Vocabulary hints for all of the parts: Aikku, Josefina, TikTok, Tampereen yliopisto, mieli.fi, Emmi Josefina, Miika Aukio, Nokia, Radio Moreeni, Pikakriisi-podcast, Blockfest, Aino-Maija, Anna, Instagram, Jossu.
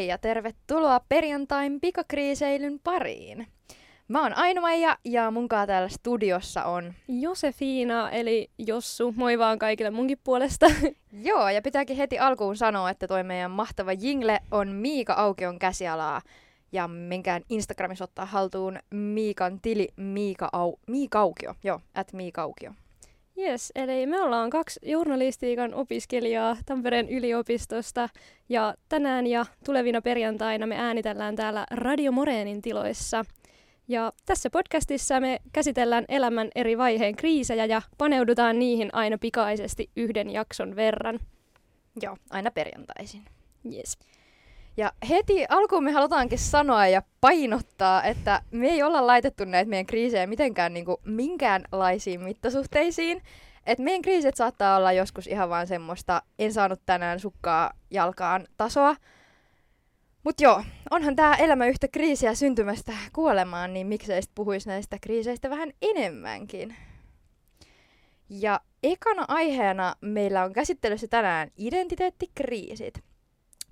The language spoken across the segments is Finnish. Hei ja tervetuloa perjantain pikakriiseilyn pariin. Mä oon Aino-Maija ja munkaan täällä studiossa on Josefina, eli Jossu. Moi vaan kaikille munkin puolesta. Joo, ja pitääkin heti alkuun sanoa, että toi meidän mahtava jingle on Miika Aukion käsialaa. Ja menkään Instagramissa ottaa haltuun Miikan tili Miika Aukio. Joo, @Miika Aukio. Yes, eli me ollaan kaksi journalistiikan opiskelijaa Tampereen yliopistosta ja tänään ja tulevina perjantaina me äänitellään täällä Radio Moreenin tiloissa. Ja tässä podcastissa me käsitellään elämän eri vaiheen kriisejä ja paneudutaan niihin aina pikaisesti yhden jakson verran. Joo, aina perjantaisin. Yes. Ja heti alkuun me halutaankin sanoa ja painottaa, että me ei olla laitettu näitä meidän kriisejä mitenkään niinku minkäänlaisiin mittasuhteisiin. Et meidän kriisit saattaa olla joskus ihan vaan semmoista, en saanut tänään sukkaa jalkaan tasoa. Mut joo, onhan tää elämä yhtä kriisiä syntymästä kuolemaan, niin miksei sit puhuis näistä kriiseistä vähän enemmänkin. Ja ekana aiheena meillä on käsittelyssä tänään identiteettikriisit.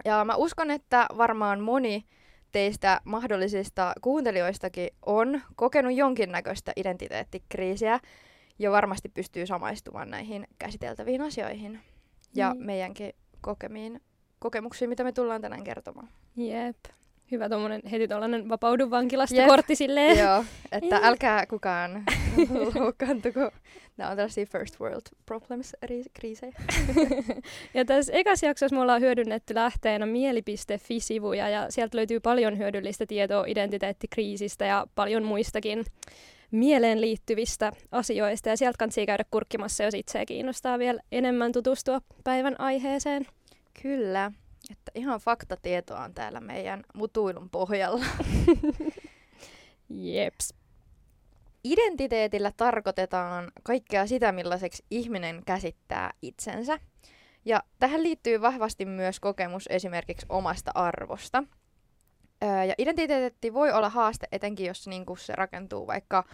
Ja mä uskon, että varmaan moni teistä mahdollisista kuuntelijoistakin on kokenut jonkinnäköistä identiteettikriisiä ja varmasti pystyy samaistumaan näihin käsiteltäviin asioihin ja meidänkin kokemuksiin, mitä me tullaan tänään kertomaan. Jep. Hyvä tommonen heti tollanen vapaudu vankilasta kortti silleen. Joo, että älkää kukaan loukkaantuko. Nämä on tällaisia first world problems kriisejä. Ja tässä ekassa jaksossa me ollaan hyödynnetty lähteenä mieli.fi-sivuja ja sieltä löytyy paljon hyödyllistä tietoa identiteettikriisistä ja paljon muistakin mieleen liittyvistä asioista. Ja sieltä kannattaa käydä kurkkimassa, jos itseä kiinnostaa vielä enemmän tutustua päivän aiheeseen. Kyllä. Että ihan faktatietoa on täällä meidän mutuilun pohjalla. Jeps. Identiteetillä tarkoitetaan kaikkea sitä, millaiseksi ihminen käsittää itsensä. Ja tähän liittyy vahvasti myös kokemus esimerkiksi omasta arvosta. Ja identiteetti voi olla haaste etenkin, jos niinku se rakentuu vaikka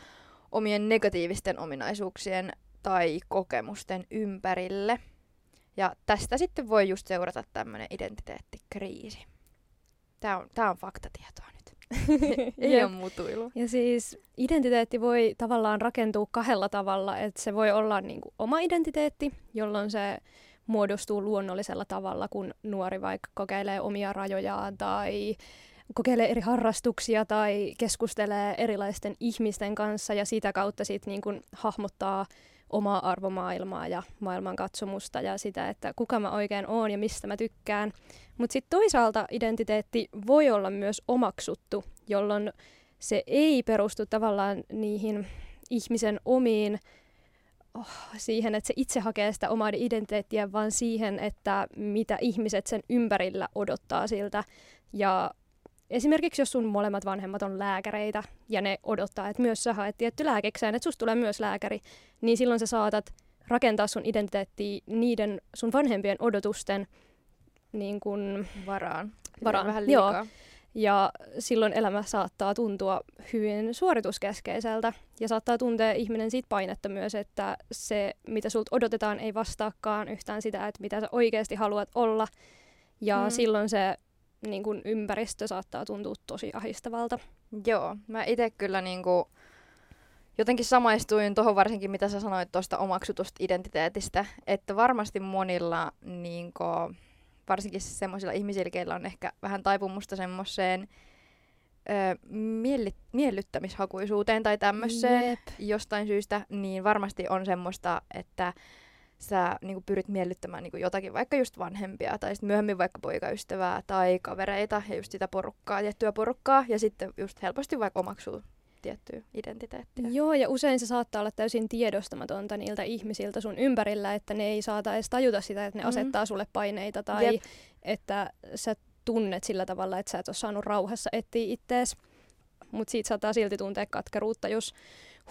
omien negatiivisten ominaisuuksien tai kokemusten ympärille. Ja tästä sitten voi just seurata tämmöinen identiteettikriisi. Tää on faktatietoa nyt. Ei ole mutuilua. Ja siis identiteetti voi tavallaan rakentua kahdella tavalla. Että se voi olla niinku oma identiteetti, jolloin se muodostuu luonnollisella tavalla, kun nuori vaikka kokeilee omia rajojaan tai kokeilee eri harrastuksia tai keskustelee erilaisten ihmisten kanssa ja sitä kautta sitten niinku hahmottaa omaa arvomaailmaa ja maailmankatsomusta ja sitä, että kuka mä oikein oon ja mistä mä tykkään. Mutta sitten toisaalta identiteetti voi olla myös omaksuttu, jolloin se ei perustu tavallaan niihin ihmisen omiin, siihen, että se itse hakee sitä omaa identiteettiä, vaan siihen, että mitä ihmiset sen ympärillä odottaa siltä. Ja esimerkiksi jos sun molemmat vanhemmat on lääkäreitä ja ne odottaa, että myös sä haet tietty lääkekseen, että susta tulee myös lääkäri, niin silloin sä saatat rakentaa sun identiteettiä niiden sun vanhempien odotusten niin kun varaan. Vähän liikaa. Joo. Ja silloin elämä saattaa tuntua hyvin suorituskeskeiseltä ja saattaa tuntea ihminen siitä painetta myös, että se mitä sulta odotetaan ei vastaakaan yhtään sitä, että mitä sä oikeasti haluat olla ja silloin se niin kun ympäristö saattaa tuntua tosi ahdistavalta. Joo, mä itse kyllä niinku jotenkin samaistuin tuohon varsinkin, mitä sä sanoit tuosta omaksutusta identiteetistä, että varmasti monilla, niinku, varsinkin semmoisilla ihmisillä, keillä on ehkä vähän taipumusta semmoiseen miellyttämishakuisuuteen tai tämmöiseen jostain syystä, niin varmasti on semmoista, että sä niinku pyrit miellyttämään niinku jotakin, vaikka just vanhempia tai sitten myöhemmin vaikka poikaystävää tai kavereita ja just sitä porukkaa, tiettyä porukkaa ja sitten just helposti vaikka omaksuu tiettyä identiteettiä. Joo, ja usein se saattaa olla täysin tiedostamatonta niiltä ihmisiltä sun ympärillä, että ne ei saata edes tajuta sitä, että ne asettaa sulle paineita tai että sä tunnet sillä tavalla, että sä et ole saanut rauhassa etsiä ittees. Mutta siitä saattaa silti tuntea katkeruutta, jos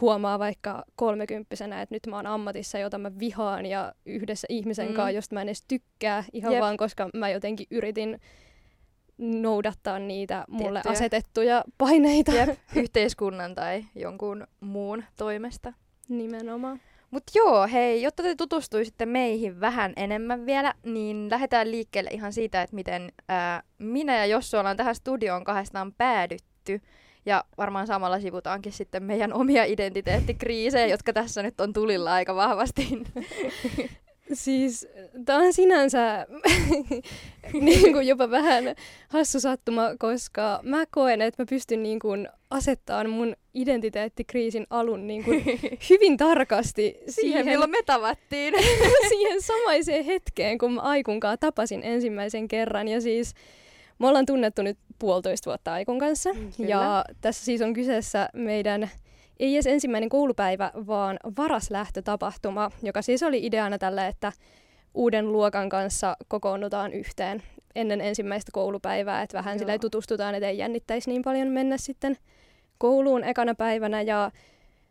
huomaa vaikka 30-vuotiaana, että nyt mä oon ammatissa, jota mä vihaan ja yhdessä ihmisen kanssa, josta mä en edes tykkää. Ihan vaan, koska mä jotenkin yritin noudattaa niitä mulle asetettuja paineita. Yhteiskunnan tai jonkun muun toimesta. Nimenomaan. Mut joo, hei, jotta te tutustuisitte meihin vähän enemmän vielä, niin lähdetään liikkeelle ihan siitä, että miten minä ja Jossu ollaan tähän studioon kahdestaan päädytty. Ja varmaan samalla sivutaankin sitten meidän omia identiteettikriisejä, jotka tässä nyt on tulilla aika vahvasti. Siis tämä on sinänsä niin kuin jopa vähän hassu sattuma, koska mä koen, että mä pystyn niin kuin asettamaan mun identiteettikriisin alun niin kuin hyvin tarkasti siihen, milloin me tavattiin. Siihen samaiseen hetkeen, kun mä Aikunkaan tapasin ensimmäisen kerran. Ja siis me ollaan tunnettu nyt 1,5 vuotta Aikun kanssa. Kyllä. Ja tässä siis on kyseessä meidän... ei edes ensimmäinen koulupäivä, vaan varaslähtötapahtuma, joka siis oli ideana tälle, että uuden luokan kanssa kokoonnutaan yhteen ennen ensimmäistä koulupäivää, että vähän sillä tutustutaan, ettei jännittäisi niin paljon mennä sitten kouluun ekana päivänä. Ja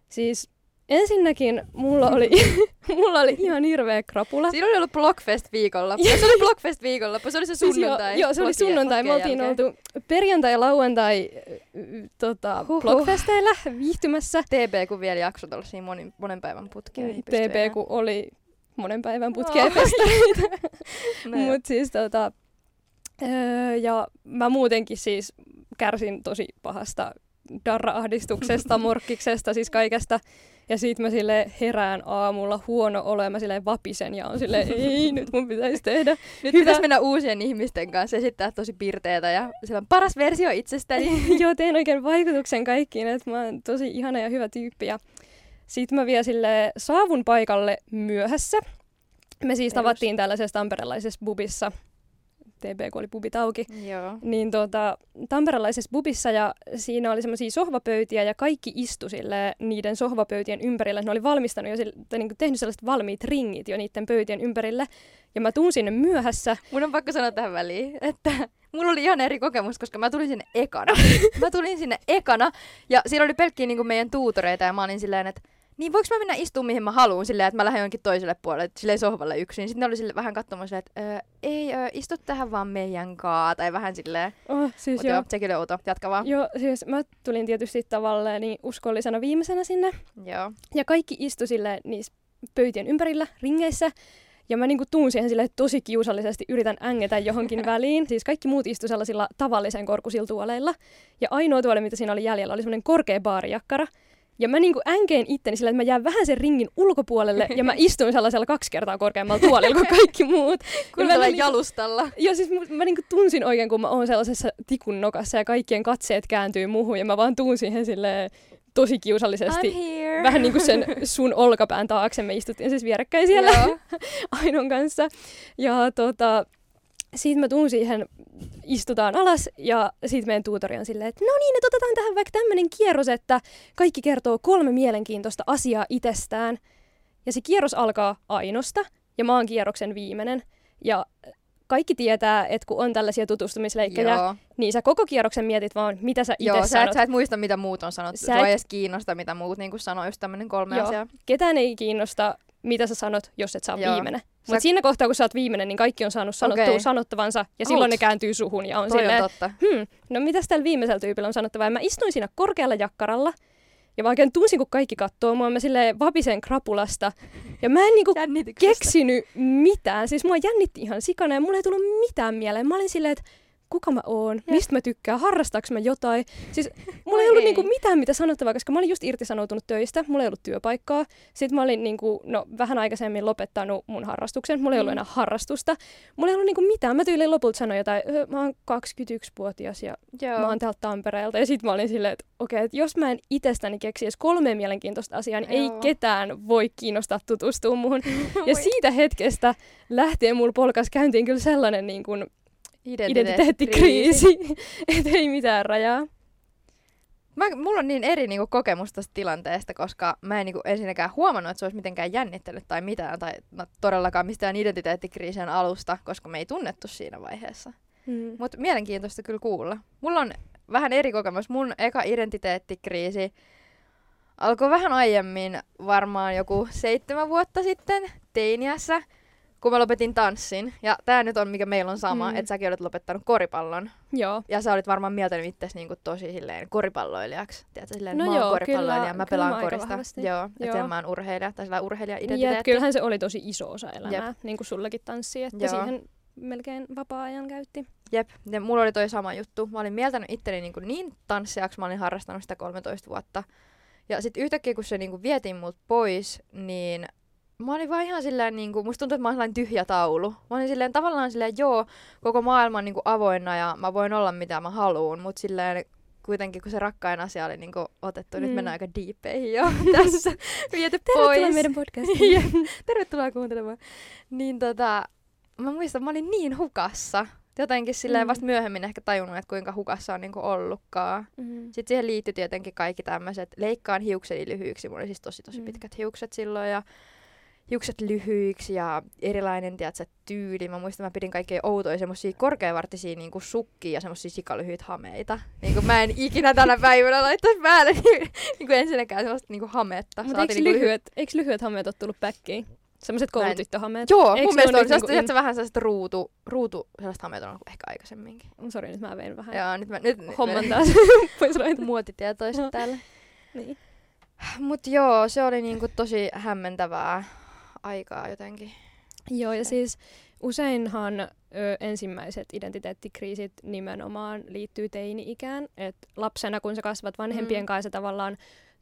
siis ensinnäkin mulla oli ihan hirveä krapula. Siinä oli ollut Blockfest-viikonloppu. Se oli Blockfest-viikonloppu, se oli se sunnuntai. Siis joo, se oli sunnuntai. Me oltiin oltu perjantai ja lauantai Blockfesteillä viihtymässä. TB, kun vielä jaksot oli siinä monen päivän putkeen. TB, kun oli monen päivän putkeen festareita. Mut siis ja mä muutenkin siis kärsin tosi pahasta darra-ahdistuksesta, morkkiksesta, siis kaikesta. Ja sit mä silleen herään aamulla huono olo ja mä silleen vapisen ja on silleen, ei nyt mun pitäisi tehdä. Nyt pitäisi mennä uusien ihmisten kanssa esittää tosi pirteetä ja silleen paras versio itsestäni. Joo, tein oikein vaikutuksen kaikkiin, että mä oon tosi ihana ja hyvä tyyppi. Ja sit mä vielä silleen saavun paikalle myöhässä. Me siis tavattiin tällaisessa tamperelaisessa bubissa. TB, kun oli pubit auki, niin tamperelaisessa bubissa ja siinä oli semmoisia sohvapöytiä ja kaikki istu niiden sohvapöytien ympärillä. Ne oli valmistanut jo, niin tehnyt sellaiset valmiit ringit jo niiden pöytien ympärillä ja mä tuun sinne myöhässä. Mun on pakko sanoa tähän väliin, että mulla oli ihan eri kokemus, koska mä tulin sinne ekana. Ja siellä oli pelkkiä niin kuin meidän tuutoreita ja mä olin silleen, että niin voiko mä mennä istumaan mihin mä haluun silleen, että mä lähden jonkin toiselle puolelle, silleen sohvalle yksin. Sitten ne oli silleen vähän katsomassa, että ei, istu tähän vaan meidän kaa, tai vähän silleen. Siis mut joo, sekin oli outo. Jatka vaan. Joo, siis mä tulin tietysti tavallaan niin uskollisena viimeisenä sinne. Joo. Ja kaikki istu silleen niissä pöytien ympärillä, ringeissä. Ja mä niinku tuun siihen silleen tosi kiusallisesti, yritän ängetä johonkin väliin. Siis kaikki muut istu sellaisilla tavallisen korkuisilla tuoleilla. Ja ainoa tuoli, mitä siinä oli jäljellä, oli semmoinen korkea baarijakkara. Ja mä niinku änkeen itteni sillä, että mä jään vähän sen ringin ulkopuolelle ja mä istuin sellaisella 2 kertaa korkeammalla tuolilla kuin kaikki muut. Kuultavalla jalustalla. Joo, siis mä niinku tunsin oikein, kun mä oon sellaisessa tikun nokassa ja kaikkien katseet kääntyy muuhun ja mä vaan tuun siihen silleen tosi kiusallisesti. Vähän niinku sen sun olkapään taakse. Me istuttiin siis vierekkäin siellä Ainon kanssa. Ja sitten mä tuun siihen, istutaan alas ja sitten meidän tuutori on silleen, että no niin, että otetaan tähän vaikka tämmöinen kierros, että kaikki kertoo 3 mielenkiintoista asiaa itsestään. Ja se kierros alkaa Ainosta ja mä oon kierroksen viimeinen. Ja kaikki tietää, että kun on tällaisia tutustumisleikkejä, niin sä koko kierroksen mietit vaan, mitä sä itse sanot. Sä et muista, mitä muut on sanottu. Sua ei edes kiinnosta, mitä muut niin sanoo, just tämmöinen 3 asiaa. Ketään ei kiinnosta, mitä sä sanot, jos et saa viimeinen. Mutta siinä kohtaa, kun sä oot viimeinen, niin kaikki on saanut sanottavansa, ja silloin ne kääntyy suhun ja on silleen, no mitäs tällä viimeisellä tyypillä on sanottavaa. Ja mä istuin siinä korkealla jakkaralla, ja mä oikein tunsin, kun kaikki kattoo mua, mä silleen vapisen krapulasta, ja mä en niinku keksinyt mitään. Siis mua jännitti ihan sikana, ja mulle ei tullut mitään mieleen. Mä olin silleen, että kuka mä oon, mistä mä tykkään, harrastaanko mä jotain. Siis mulla ei ollut niinku mitään mitä sanottavaa, koska mä olin just irtisanoutunut töistä, mulla ei ollut työpaikkaa. Sitten mä olin niinku, vähän aikaisemmin lopettanut mun harrastuksen, mulla ei ollut enää harrastusta. Mulla ei ollut niinku mitään, mä tyyliin lopulta sanoin jotain, mä oon 21-vuotias ja mä oon täältä Tampereelta. Ja sit mä olin silleen, että okei, että jos mä en itsestäni keksi edes 3 mielenkiintoista asiaa, niin ei ketään voi kiinnostaa tutustua muhun. Ja siitä hetkestä lähtien mulla polkas käyntiin kyllä sellainen niin kuin identiteettikriisi. Et ei mitään rajaa. Mulla on niin eri niinku kokemus tästä tilanteesta, koska mä en niinku ensinnäkään huomannut, että se olisi mitenkään jännittänyt tai mitään, tai todellakaan mistään identiteettikriisin alusta, koska me ei tunnettu siinä vaiheessa. Mutta mielenkiintoista kyllä kuulla. Mulla on vähän eri kokemus. Mun eka identiteettikriisi alkoi vähän aiemmin, varmaan joku 7 vuotta sitten teiniässä, kun mä lopetin tanssin, ja tää nyt on, mikä meillä on sama, että säkin olet lopettanut koripallon. Joo. Ja sä olit varmaan mieltänyt itseäsi niin tosi silleen koripalloilijaksi. Tiedätkö, silleen, no mä oon koripalloilija, kyllä, mä pelaan korista. Joo, että mä oon urheilija, tai sellainen urheilija-identiteetti. Ja kyllähän se oli tosi iso osa elämää, niin kuin sullakin tanssi, että siihen melkein vapaa-ajan käytti. Jep, ja mulla oli toi sama juttu. Mä olin mieltänyt itteni niin tanssijaksi, mä olin harrastanut sitä 13 vuotta. Ja sit yhtäkkiä, kun se vietiin mut pois, niin mä olin vaan ihan silleen, musta tuntuu, että mä olin sellainen tyhjä taulu. Mä olin silleen, tavallaan silleen, joo, koko maailma on avoinna ja mä voin olla mitä mä haluun, mut silleen kuitenkin, kun se rakkain asia oli otettu, nyt mennään aika diippeihin jo tässä. Viety pois. Tervetuloa meidän podcastiin. Tervetuloa kuuntelemaan. Niin mä muistan, että mä olin niin hukassa. Jotenkin silleen vasta myöhemmin ehkä tajunnut, että kuinka hukassa on ollutkaan. Sitten siihen liittyi tietenkin kaikki tämmöiset. Leikkaan hiukseni lyhyiksi. Mulla oli siis tosi pitkät hiukset silloin ja hiukset lyhyiksi ja erilainen tyyli. Mä muistan, että mä pidin kaikkea outoja semmosia korkeavartisia sukkia ja semmosia sikalyhyitä hameita. Mä en ikinä tänä päivänä laittaisi päälle ensinnäkään semmoista hametta. Mutta eikö lyhyet hameet ole tullut päkkiin? Semmoiset koulutyttöhameet. Joo, mun mielestä on se vähän sellaiset ruutu, sellaiset hameet on ollut ehkä aikaisemminkin. Sori, nyt mä vein vähän. Joo, nyt homman taas. Muotitietoista täällä. Niin. Mut joo, se oli tosi hämmentävää aikaa jotenkin. Joo, ja siis useinhan ensimmäiset identiteettikriisit nimenomaan liittyy teini-ikään. Et lapsena, kun sä kasvat vanhempien kanssa tavallaan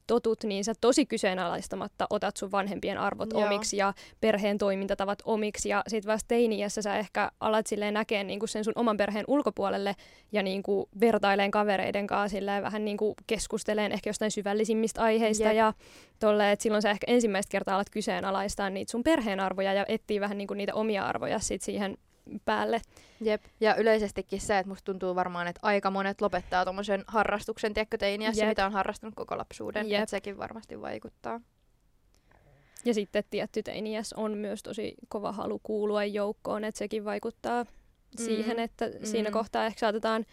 totut, niin sä tosi kyseenalaistamatta otat sun vanhempien arvot omiksi ja perheen toimintatavat omiksi. Ja sit vasta teini-iässä sä ehkä alat silleen näkeen sen sun oman perheen ulkopuolelle ja vertaileen kavereiden kanssa silleen vähän keskusteleen ehkä jostain syvällisimmistä aiheista. Yep. Ja tolle, et silloin sä ehkä ensimmäistä kertaa alat kyseenalaistaa niitä sun perheen arvoja ja etsii vähän niitä omia arvoja sit siihen päälle. Jep. Ja yleisestikin se, että musta tuntuu varmaan, että aika monet lopettaa tommosen harrastuksen, tiedätkö, teiniässä, mitä on harrastanut koko lapsuuden, että sekin varmasti vaikuttaa. Ja sitten tietty teiniässä on myös tosi kova halu kuulua joukkoon, että sekin vaikuttaa siihen, että siinä kohtaa ehkä saatetaan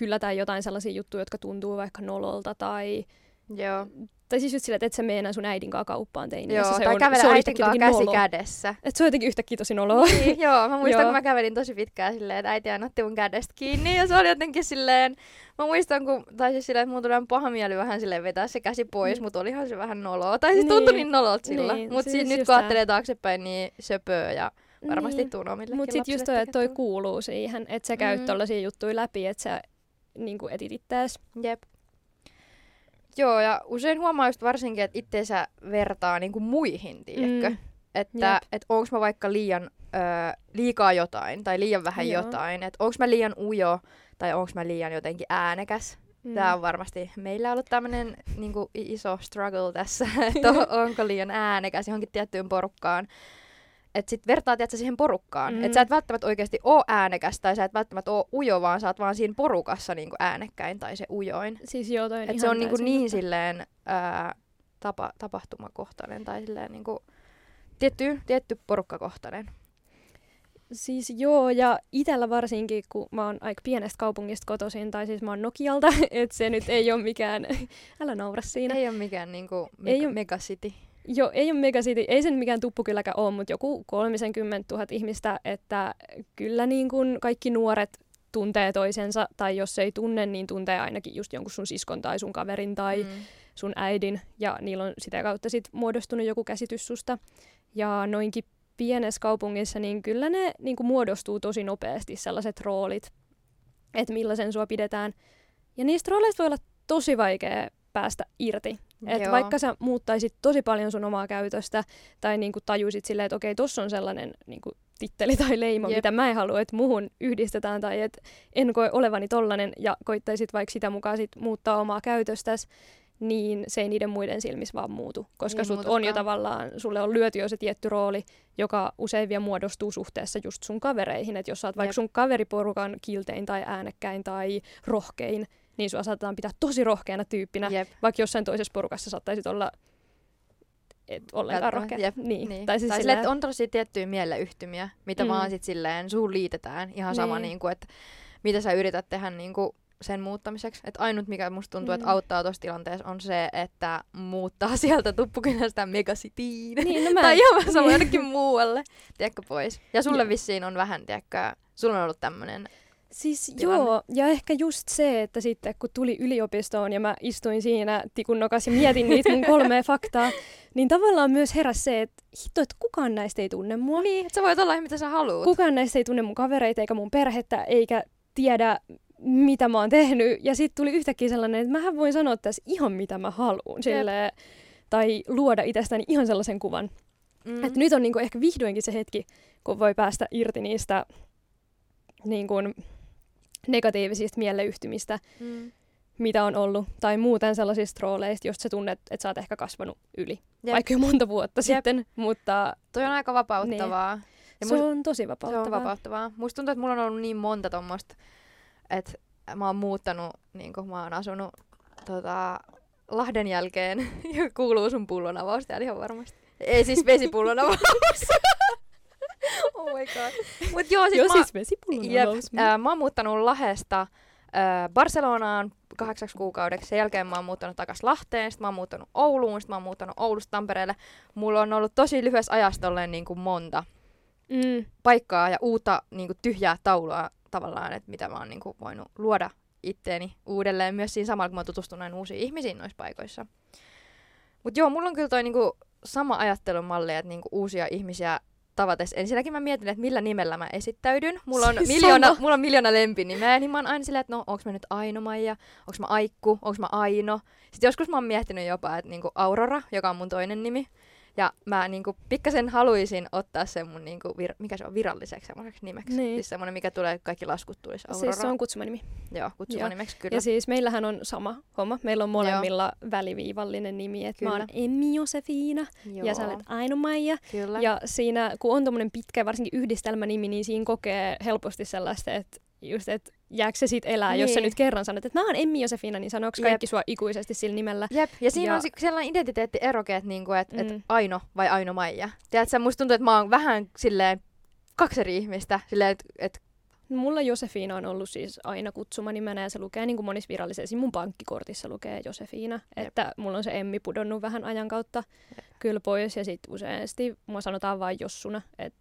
hylätä jotain sellaisia juttuja, jotka tuntuu vaikka nololta tai tai siis just sillä, että et sä mene enää sun äidin kaa kauppaan teiniässä. Joo, tai kävele äidin kaa käsi kädessä. Että se on jotenkin yhtäkkiä tosi noloa. Niin, joo, mä muistan, kun mä kävelin tosi pitkään silleen, että äiti aina otti mun kädestä kiinni. Ja se oli jotenkin silleen, mä muistan, että mun tuli paha mieli vähän silleen vetää se käsi pois, mutta olihan se vähän noloa. Tai siis tuntui niin nololta sillä. Niin, mutta siis nyt kun ajattelee taaksepäin, niin söpöö ja varmasti tuun omillekin lapsille. Mutta sit just toi, että toi kuuluu siihen, että sä käyt tollaisia juttuja läpi, että sä etit itteäs. Jep. Joo, ja usein huomaa just varsinkin, että itseensä vertaa muihin, tiedätkö? Että onko mä vaikka liikaa jotain tai liian vähän jotain. Että onko mä liian ujo tai onko mä liian jotenkin äänekäs. Tää on varmasti meillä ollut tämmönen iso struggle tässä, että onko liian äänekäs johonkin tiettyyn porukkaan. Että sit vertaa siihen porukkaan. Että sä et välttämättä oikeesti oo äänekäs tai sä et välttämättä oo ujo, vaan sä oot vaan siinä porukassa äänekkäin tai se ujoin. Siis joo, toi on ihan se on niin silleen tapahtumakohtainen tai silleen tietty porukkakohtainen. Siis joo, ja itellä varsinkin, kun mä oon aika pienestä kaupungista kotoisin, tai siis mä oon Nokialta, että se nyt ei oo mikään, älä naura siinä. Ei oo mikään megacity. Joo, ei ole megacity, ei sen mikään tuppukyläkään ole, mutta joku 30 000 ihmistä, että kyllä kaikki nuoret tuntee toisensa, tai jos ei tunne, niin tuntee ainakin just jonkun sun siskon tai sun kaverin tai sun äidin, ja niillä on sitä kautta sit muodostunut joku käsitys susta. Ja noinkin pienessä kaupungissa, niin kyllä ne muodostuu tosi nopeasti sellaiset roolit, että millaisen sua pidetään. Ja niistä rooleista voi olla tosi vaikea päästä irti. Että vaikka sä muuttaisit tosi paljon sun omaa käytöstä tai tajuisit silleen, että okei, tossa on sellainen titteli tai leima, mitä mä en halua, että muhun yhdistetään tai että en koe olevani tollanen ja koittaisit vaikka sitä mukaan sit muuttaa omaa käytöstäsi, niin se ei niiden muiden silmissä vaan muutu. Koska niin, sut on jo tavallaan, sulle on lyöty jo se tietty rooli, joka usein vielä muodostuu suhteessa just sun kavereihin. Että jos sä oot vaikka sun kaveriporukan kiltein tai äänekkäin tai rohkein, niin sua saatetaan pitää tosi rohkeana tyyppinä, vaikka jossain toisessa porukassa saattaisit olla ollenkaan rohkea. Niin. Tai siis silleen, että on tosi tiettyjä mieleyhtymiä, mitä vaan sit silleen suun liitetään. Ihan sama, että mitä sä yrität tehdä sen muuttamiseksi. Et ainut, mikä musta tuntuu, että auttaa tuossa tilanteessa, on se, että muuttaa sieltä Tuppukynästä Megacitiin. Niin, no tai jopa sama jonnekin muualle, tiedätkö, pois. Ja sulle vissiin on vähän, tiedätkö, sulla on ollut tämmöinen siis tilanne. Joo, ja ehkä just se, että sitten kun tuli yliopistoon ja mä istuin siinä tikunnokas ja mietin niitä mun 3 faktaa, niin tavallaan myös heräsi se, että hitto, että kukaan näistä ei tunne mua. Niin, että sä voit olla ihan mitä sä haluut. Kukaan näistä ei tunne mun kavereita eikä mun perhettä eikä tiedä mitä mä oon tehnyt. Ja sitten tuli yhtäkkiä sellainen, että mähän voin sanoa tässä ihan mitä mä haluun. Silleen, tai luoda itsestäni ihan sellaisen kuvan. Mm. Että nyt on niinku ehkä vihdoinkin se hetki, kun voi päästä irti niistä niinku negatiivisista mieleyhtymistä, mitä on ollut. Tai muuten sellaisista rooleista, josta sä tunnet, että sä oot ehkä kasvanut yli. Jep. Vaikka jo monta vuotta sitten. Mutta toi on aika vapauttavaa. Niin. Ja se on tosi vapauttavaa. Se on vapauttavaa. Musta tuntuu, että mulla on ollut niin monta tommoista, että mä oon muuttanut, niin kun mä oon asunut Lahden jälkeen, ja kuuluu sun pullonavaus täällä ihan varmasti. Ei siis vesipullonavaus. Oh my god. Mut joo, siis vesipullonavaus. Mä oon muuttanut Lahdesta Barcelonaan 8 kuukaudeksi. Sen jälkeen mä oon muuttanut takas Lahteen, sit mä oon muuttanut Ouluun, sit mä oon muuttanut Oulusta Tampereelle. Mulla on ollut tosi lyhyessä ajassa tolleen niin kuin monta paikkaa ja uutta niin kuin tyhjää taulua tavallaan, että mitä mä oon niin kuin voinut luoda itteeni uudelleen myös siinä samalla, kun mä oon tutustunut näin uusiin ihmisiin noissa paikoissa. Mut joo, mulla on kyllä toi niin kuin sama ajattelumalli, että niin kuin uusia ihmisiä tavatessa. Ensinnäkin mä mietin, että millä nimellä mä esittäydyn. Mulla on, siis mulla on miljoona lempinimeä, niin mä oon aina silleen, että no, onks mä nyt Aino-Maija, onks mä Aikku, onks mä Aino. Sitten joskus mä oon miettinyt jopa, että niin kuin Aurora, joka on mun toinen nimi. Ja mä niinku pikkasen haluaisin ottaa sen mun niinku mikä se on viralliseksi semmoiseksi nimeksi. Niin. Siis semmoinen, mikä tulee, kaikki laskut tulisi Aurora. Siis se on kutsumanimi. Joo, kutsumannimeksi kyllä. Ja siis meillähän on sama homma. Meillä on molemmilla väliviivallinen nimi. Että mä oon Emmi Josefina ja sä olet Aino-Maija. Kyllä. Ja siinä, kun on tommonen pitkä, varsinkin yhdistelmänimi, niin siinä kokee helposti sellaista, että just, että jääkö se siitä elää, niin. Jos sä nyt kerran sanot, että mä oon Emmi Josefina, niin sanoks kaikki sua ikuisesti sillä nimellä. Jep, ja siinä on sellainen identiteettieroke, että niinku, et Aino vai Aino-Maija. Tiedätkö, musta tuntuu, että mä oon vähän silleen 2 eri ihmistä. Silleen, et mulla Josefina on ollut siis aina kutsumanimenä, ja se lukee niin kuin monissa virallisissa. Mun pankkikortissa lukee Josefina, että mulla on se Emmi pudonnut vähän ajan kautta kyllä pois, ja sit useasti mua sanotaan vain Jossuna, että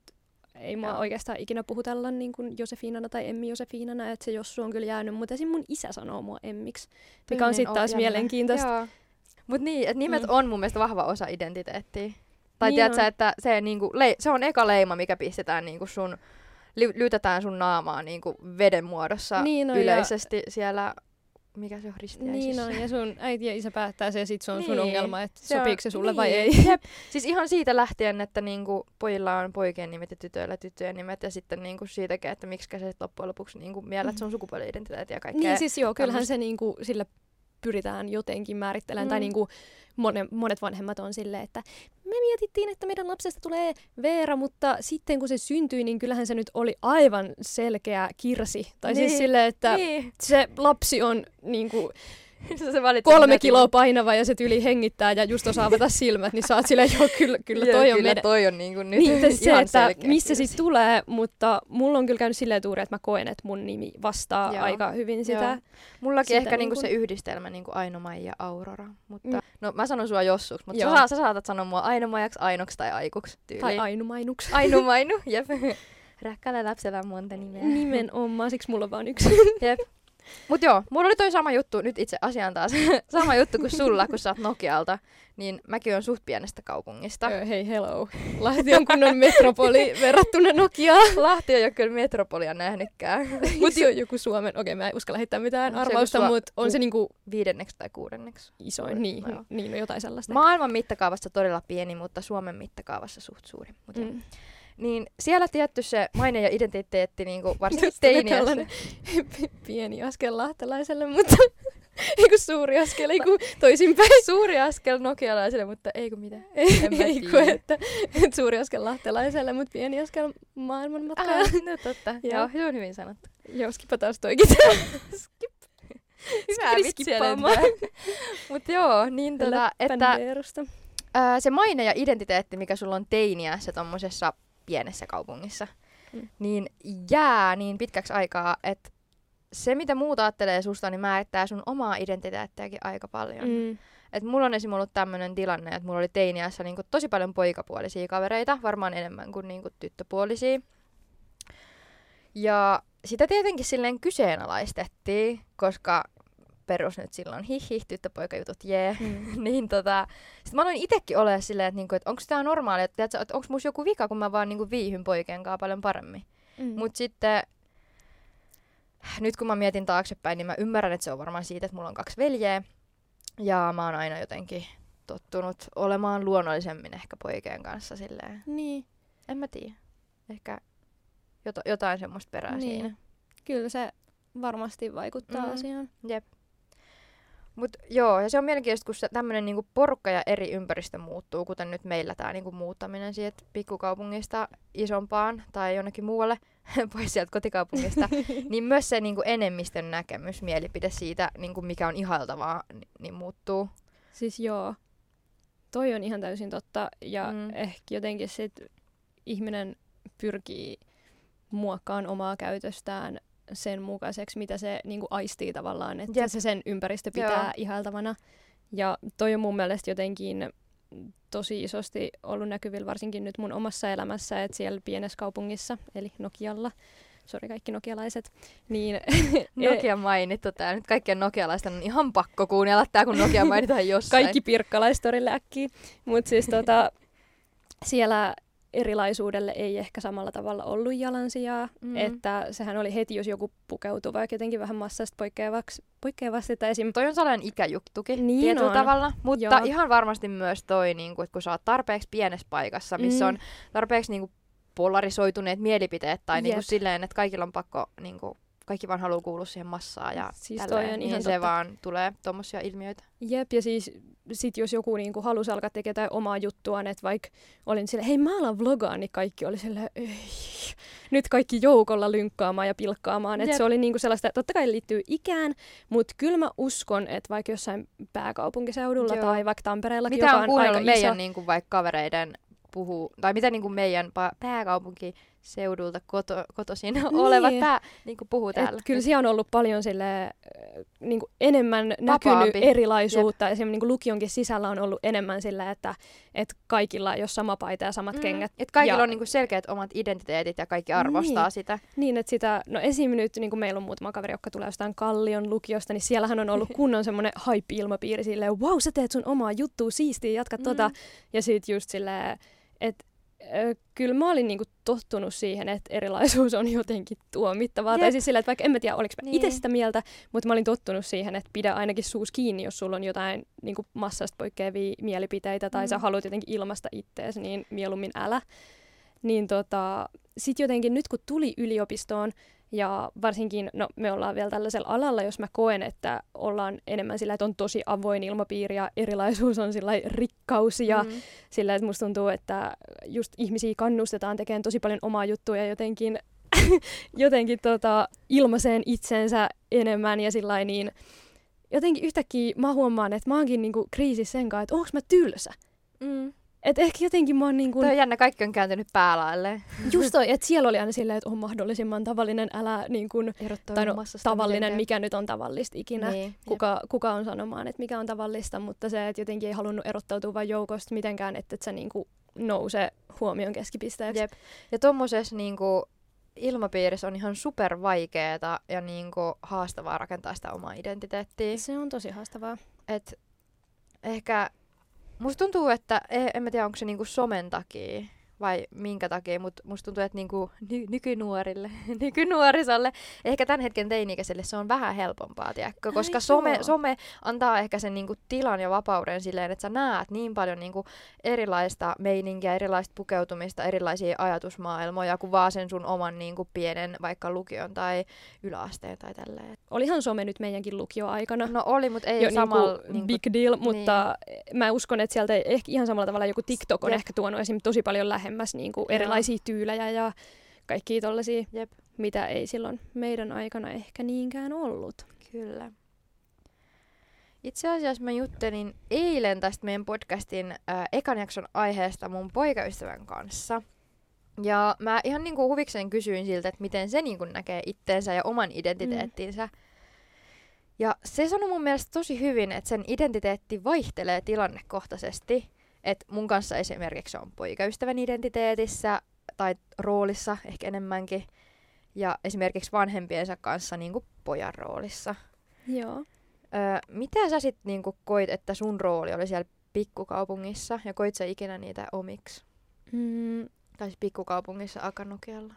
ei mua oikeastaan ikinä puhutella niin kuin Josefinana tai Emmi Josefinana, että se Jossu on kyllä jäänyt, mutta esim. Mun isä sanoo mua Emmiksi, mikä on sitten taas mielenkiintoista. Mutta niin, että nimet on mun mielestä vahva osa identiteettiä. Tai niin tiedätkö, että se, niinku, se on eka leima, mikä pistetään niinku sun, lytätään sun naamaa niinku veden muodossa niin yleisesti siellä. Mikä se on ristiäisissä? Niin on, ja sun äiti ja isä päättää se, ja sit se on sun ongelma, että sopiiko se sulle vai ei. Jep. Siis ihan siitä lähtien, että niinku pojilla on poikien nimet ja tytöillä tyttöjen nimet, ja sitten niinku siitäkin, että miksikä sä loppujen lopuksi niinku miellät sun sukupuoli-identiteetti ja kaikkea. Niin siis joo, kyllähän se niinku sillä pyritään jotenkin määrittelemään, tai niinku monet vanhemmat on silleen, että me mietittiin, että meidän lapsesta tulee Veera, mutta sitten kun se syntyi, niin kyllähän se nyt oli aivan selkeä Kirsi. Tai niin, siis silleen, että se lapsi on niinku 3 kiloa painava ja se tyli hengittää ja just osaa avata silmät, niin sä oot silleen, joo, kyllä toi on kyllä meidän. Toi on niinku nyt niin, ihan se, että missä sit tulee, mutta mulla on kyllä käynyt silleen tuuri, että mä koen, että mun nimi vastaa aika hyvin sitä. Mullakin sitä ehkä niinku se yhdistelmä niinku Aino-Maija ja Aurora, mutta no mä sanon sua Jossuks, mutta sä saatat sanoa mua Aino-Maijaksi, Ainoksi tai Aikuksi tyyliin. Tai Aino-Mainuksi. Aino-Mainu, jep. Rakkaalle lapsella on monta nimeä. Nimenomaan, siksi mulla on vaan yksi. Jep. Mut joo, mulla oli toi sama juttu, nyt itse asiaan taas, sama juttu kuin sulla, kun sä oot Nokialta, niin mäkin oon suht pienestä kaupungista. Hei, hello. Lahti on kunnon metropoli verrattuna Nokiaan. Lahti on jo kyllä metropolia nähnytkään. Mut se on joku Suomen, okei mä en uskalla heittää mitään arvausta, mutta on se niinku 5. tai 6. isoin, niin on jotain sellaista. Maailman mittakaavassa todella pieni, mutta Suomen mittakaavassa suht suuri. Niin siellä tietty se maine ja identiteetti niinku varsinkin teiniässä. Pieni askel lahtelaiselle, mutta ei kun suuri askel, ei kun toisinpäin. Suuri askel nokialaiselle, mutta ei kun mitä. Ei kun että suuri askel lahtelaiselle, mutta pieni askel maailmanmatkalle. No totta, joo, se on hyvin sanottu. Joo, skippa taas toikin. Skip. Hyvää vitsielentää. Mut joo, niin että se maine ja identiteetti, mikä sulla on teiniässä tommosessa pienessä kaupungissa, niin jää niin pitkäksi aikaa, että se, mitä muut ajattelee susta, niin määrittää sun omaa identiteettiäkin aika paljon. Mm. Et mulla on esimerkiksi ollut tämmönen tilanne, että mulla oli teiniässä niinku tosi paljon poikapuolisia kavereita, varmaan enemmän kuin niinku tyttöpuolisia. Ja sitä tietenkin silleen kyseenalaistettiin, koska perus nyt silloin hihi, tyttöpoikajutut, jee. Mm. Niin sit mä aloin itekin olemaan silleen, että niinku, et onko tää normaali, että onks musta joku vika, kun mä vaan niinku viihyn poikien kanssa paljon paremmin. Mm. Mut sitten nyt kun mä mietin taaksepäin, niin mä ymmärrän, että se on varmaan siitä, että mulla on 2 veljeä. Ja mä oon aina jotenkin tottunut olemaan luonnollisemmin ehkä poikien kanssa silleen. Niin. En mä tiedä. Ehkä jotain semmoista perää niin siinä. Kyllä se varmasti vaikuttaa asiaan. Jep. Mut joo, ja se on mielenkiintoista, kun tämmönen niinku porukka ja eri ympäristö muuttuu, kuten nyt meillä tää niinku muuttaminen siihen pikkukaupungista isompaan tai jonnekin muualle, pois sieltä kotikaupungista, niin myös se niinku enemmistön näkemys, mielipide siitä, niinku mikä on ihailtavaa, niin muuttuu. Siis joo, toi on ihan täysin totta, ja ehkä jotenkin sit ihminen pyrkii muokkaan omaa käytöstään sen mukaiseksi, mitä se niinku aistii tavallaan, että se sen ympäristö pitää ihailtavana. Ja toi on mun mielestä jotenkin tosi isosti ollut näkyvillä varsinkin nyt mun omassa elämässä, että siellä pienessä kaupungissa, eli Nokialla, sori kaikki nokialaiset, niin... Nokia mainittu tää, nyt kaikkien nokialaisten on ihan pakko kuunnella tää, kun Nokia mainitaan jossain. Kaikki pirkkalaistorille äkkiä, mut siis siellä... erilaisuudelle ei ehkä samalla tavalla ollut jalansijaa, että sehän oli heti, jos joku pukeutui vaikka jotenkin vähän massasta poikkeavasti. Toi on sellainen ikäjuttukin niin tietyllä tavalla, mutta ihan varmasti myös toi, niinku, että kun sä oot tarpeeksi pienessä paikassa, missä on tarpeeksi niinku, polarisoituneet mielipiteet tai niinku, silleen, että kaikilla on pakko, niinku, kaikki vaan haluaa kuulua siihen massaan ja siis tälleen, niin se vaan tulee tommosia ilmiöitä. Jep, ja siis sit jos joku niinku halusi alkaa tekemään jotain omaa juttuaan, että vaikka olin silleen, hei mä alan vlogaan, niin kaikki oli silleen, ei. Nyt kaikki joukolla lynkkaamaan ja pilkkaamaan. Että se oli niinku sellaista, totta kai liittyy ikään, mutta kyllä mä uskon, että vaikka jossain pääkaupunkiseudulla tai vaikka Tampereellakin, mitä joka on aika iso. Meidän niinku vaikka kavereiden tai mitä niinku meidän pääkaupunkiseudulta kotoisin olevat niinku puhuu täällä. Et kyllä siellä on ollut paljon silleen, niinku enemmän näkynyt erilaisuutta. Esimerkiksi niinku lukionkin sisällä on ollut enemmän sillä, että kaikilla ei ole sama paita ja samat kengät. Et kaikilla on niinku selkeät omat identiteetit ja kaikki arvostaa sitä. Niin, että sitä, no esim. Nyt niinku meillä on muutama kaveri, joka tulee jostain Kallion lukiosta, niin siellähän on ollut kunnon semmoinen hype-ilmapiiri silleen, wow, sä teet sun omaa juttua, siistiä, jatka tota. Ja sit just silleen, että kyllä mä olin niinku tottunut siihen, että erilaisuus on jotenkin tuomittavaa. Tai siis sillä, että vaikka en mä tiedä, oliks mä itse sitä mieltä, mutta mä olin tottunut siihen, että pidä ainakin suus kiinni, jos sulla on jotain niinku massasta poikkeavia mielipiteitä tai sä haluat jotenkin ilmaista itteesi, niin mieluummin älä. Niin sit jotenkin nyt kun tuli yliopistoon, ja varsinkin, no me ollaan vielä tällaisella alalla, jos mä koen, että ollaan enemmän sillä, että on tosi avoin ilmapiiri ja erilaisuus on sillä rikkaus ja sillä, että musta tuntuu, että just ihmisiä kannustetaan tekemään tosi paljon omaa juttuja jotenkin, ilmaiseen itsensä enemmän ja sillä niin jotenkin yhtäkkiä mä huomaan, että mä oonkin niinku kriisissä sen kanssa, että onko mä tylsä. Mm. Et ehkä jotenkin mä oon niinku... Toi on jännä, kaikki on kääntynyt päälaelleen. Just toi, että siellä oli aina silleen, että on mahdollisimman tavallinen, älä niin kuin... Tai no, tavallinen, mitenkään. Mikä nyt on tavallista ikinä. Niin, kuka on sanomaan, että mikä on tavallista, mutta se, että jotenkin ei halunnut erottautua vaan joukosta mitenkään, että sä niinku nouse huomion keskipisteeksi. Jep. Ja tommosessa niinku ilmapiirissä on ihan super vaikeeta ja niinku haastavaa rakentaa sitä omaa identiteettiä. Se on tosi haastavaa. Et ehkä... Musta tuntuu, että en mä tiedä, onko se niinku somen takia vai minkä takia, mutta musta tuntuu, että niinku nykynuorille, nykynuorisolle, ehkä tämän hetken teini-ikäiselle se on vähän helpompaa, tiedäkö? Koska some antaa ehkä sen niinku tilan ja vapauden silleen, että sä näet niin paljon niinku erilaista meininkiä, erilaista pukeutumista, erilaisia ajatusmaailmoja kuin vaan sen sun oman niinku pienen vaikka lukion tai yläasteen tai tälleen. Olihan some nyt meidänkin lukioaikana. No oli, mutta ei samalla... Niinku big deal, mutta niin. Mä uskon, että sieltä ehkä ihan samalla tavalla joku TikTok on ehkä tuonut esimerkiksi tosi paljon niinku erilaisia tyylejä ja kaikkia tollaisia, mitä ei silloin meidän aikana ehkä niinkään ollut. Kyllä. Itse asiassa mä juttelin eilen tästä meidän podcastin ekan jakson aiheesta mun poikaystävän kanssa. Ja mä ihan niin kuin huvikseen kysyin siltä, että miten se niin kuin näkee itteensä ja oman identiteettinsä. Ja se sanoi mun mielestä tosi hyvin, että sen identiteetti vaihtelee tilannekohtaisesti. Että mun kanssa esimerkiksi on poikaystävän identiteetissä tai roolissa ehkä enemmänkin. Ja esimerkiksi vanhempiensa kanssa niin kuin pojan roolissa. Joo. Mitä sä sitten niin kuin koit, että sun rooli oli siellä pikkukaupungissa ja koit sä ikinä niitä omiksi? Tai pikkukaupungissa Akanukialla.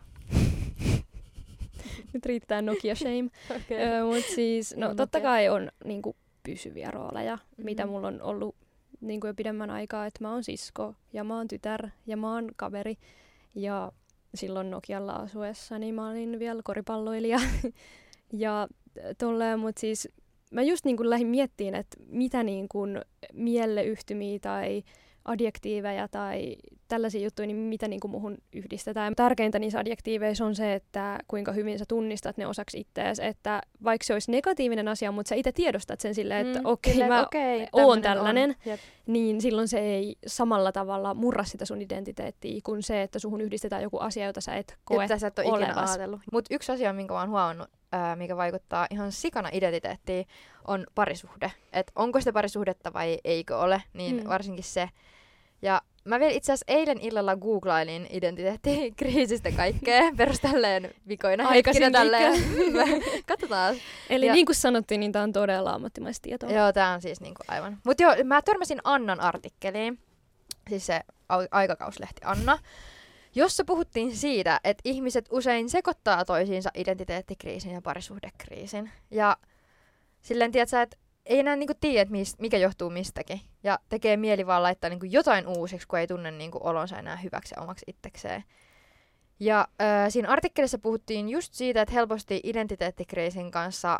Nyt riittää Nokia shame. Okay. Mutta siis, no totta kai on niinku pysyviä rooleja, mitä mulla on ollut niinku jo pidemmän aikaa, että mä oon sisko ja mä oon tytär ja mä oon kaveri. Ja silloin Nokialla asuessani mä olin vielä koripalloilija. Ja tolleen, mutta siis mä just niinku lähdin miettimään, että mitä niinku mieleyhtymiä tai adjektiiveja tai tällaisia juttuja, niin mitä niin kuin muhun yhdistetään. Tärkeintä niissä adjektiiveissa on se, että kuinka hyvin sä tunnistat ne osaksi itseäsi, että vaikka se olisi negatiivinen asia, mutta sä itse tiedostat sen silleen, että okei, mä oon tällainen, niin silloin se ei samalla tavalla murra sitä sun identiteettiä kuin se, että suhun yhdistetään joku asia, jota sä et koe olevasi. Sä et ole ikinä ajatellut. Mutta yksi asia, minkä mä oon huomannut, mikä vaikuttaa ihan sikana identiteettiin, on parisuhde. Et onko sitä parisuhdetta vai eikö ole, niin varsinkin se. Ja mä vielä itse asiassa eilen illalla googlailin identiteettikriisistä kaikkea, perus tälleen vikoina hetkinä tälleen. Katsotaan. Eli ja, niin kuin sanottiin, niin tää on todella ammattimaista tietoa. Joo, tää on siis niinku aivan. Mut joo, mä törmäsin Annan artikkeliin, siis se aikakauslehti Anna, jossa puhuttiin siitä, että ihmiset usein sekoittaa toisiinsa identiteettikriisin ja parisuhdekriisin. Ja silleen, tiedätkö, että ei enää niinku tiedä, mikä johtuu mistäkin. Ja tekee mieli vaan laittaa niinku jotain uusiksi, kun ei tunne niinku olonsa enää hyväksi omaksi itsekseen. Ja siinä artikkelissa puhuttiin just siitä, että helposti identiteettikriisin kanssa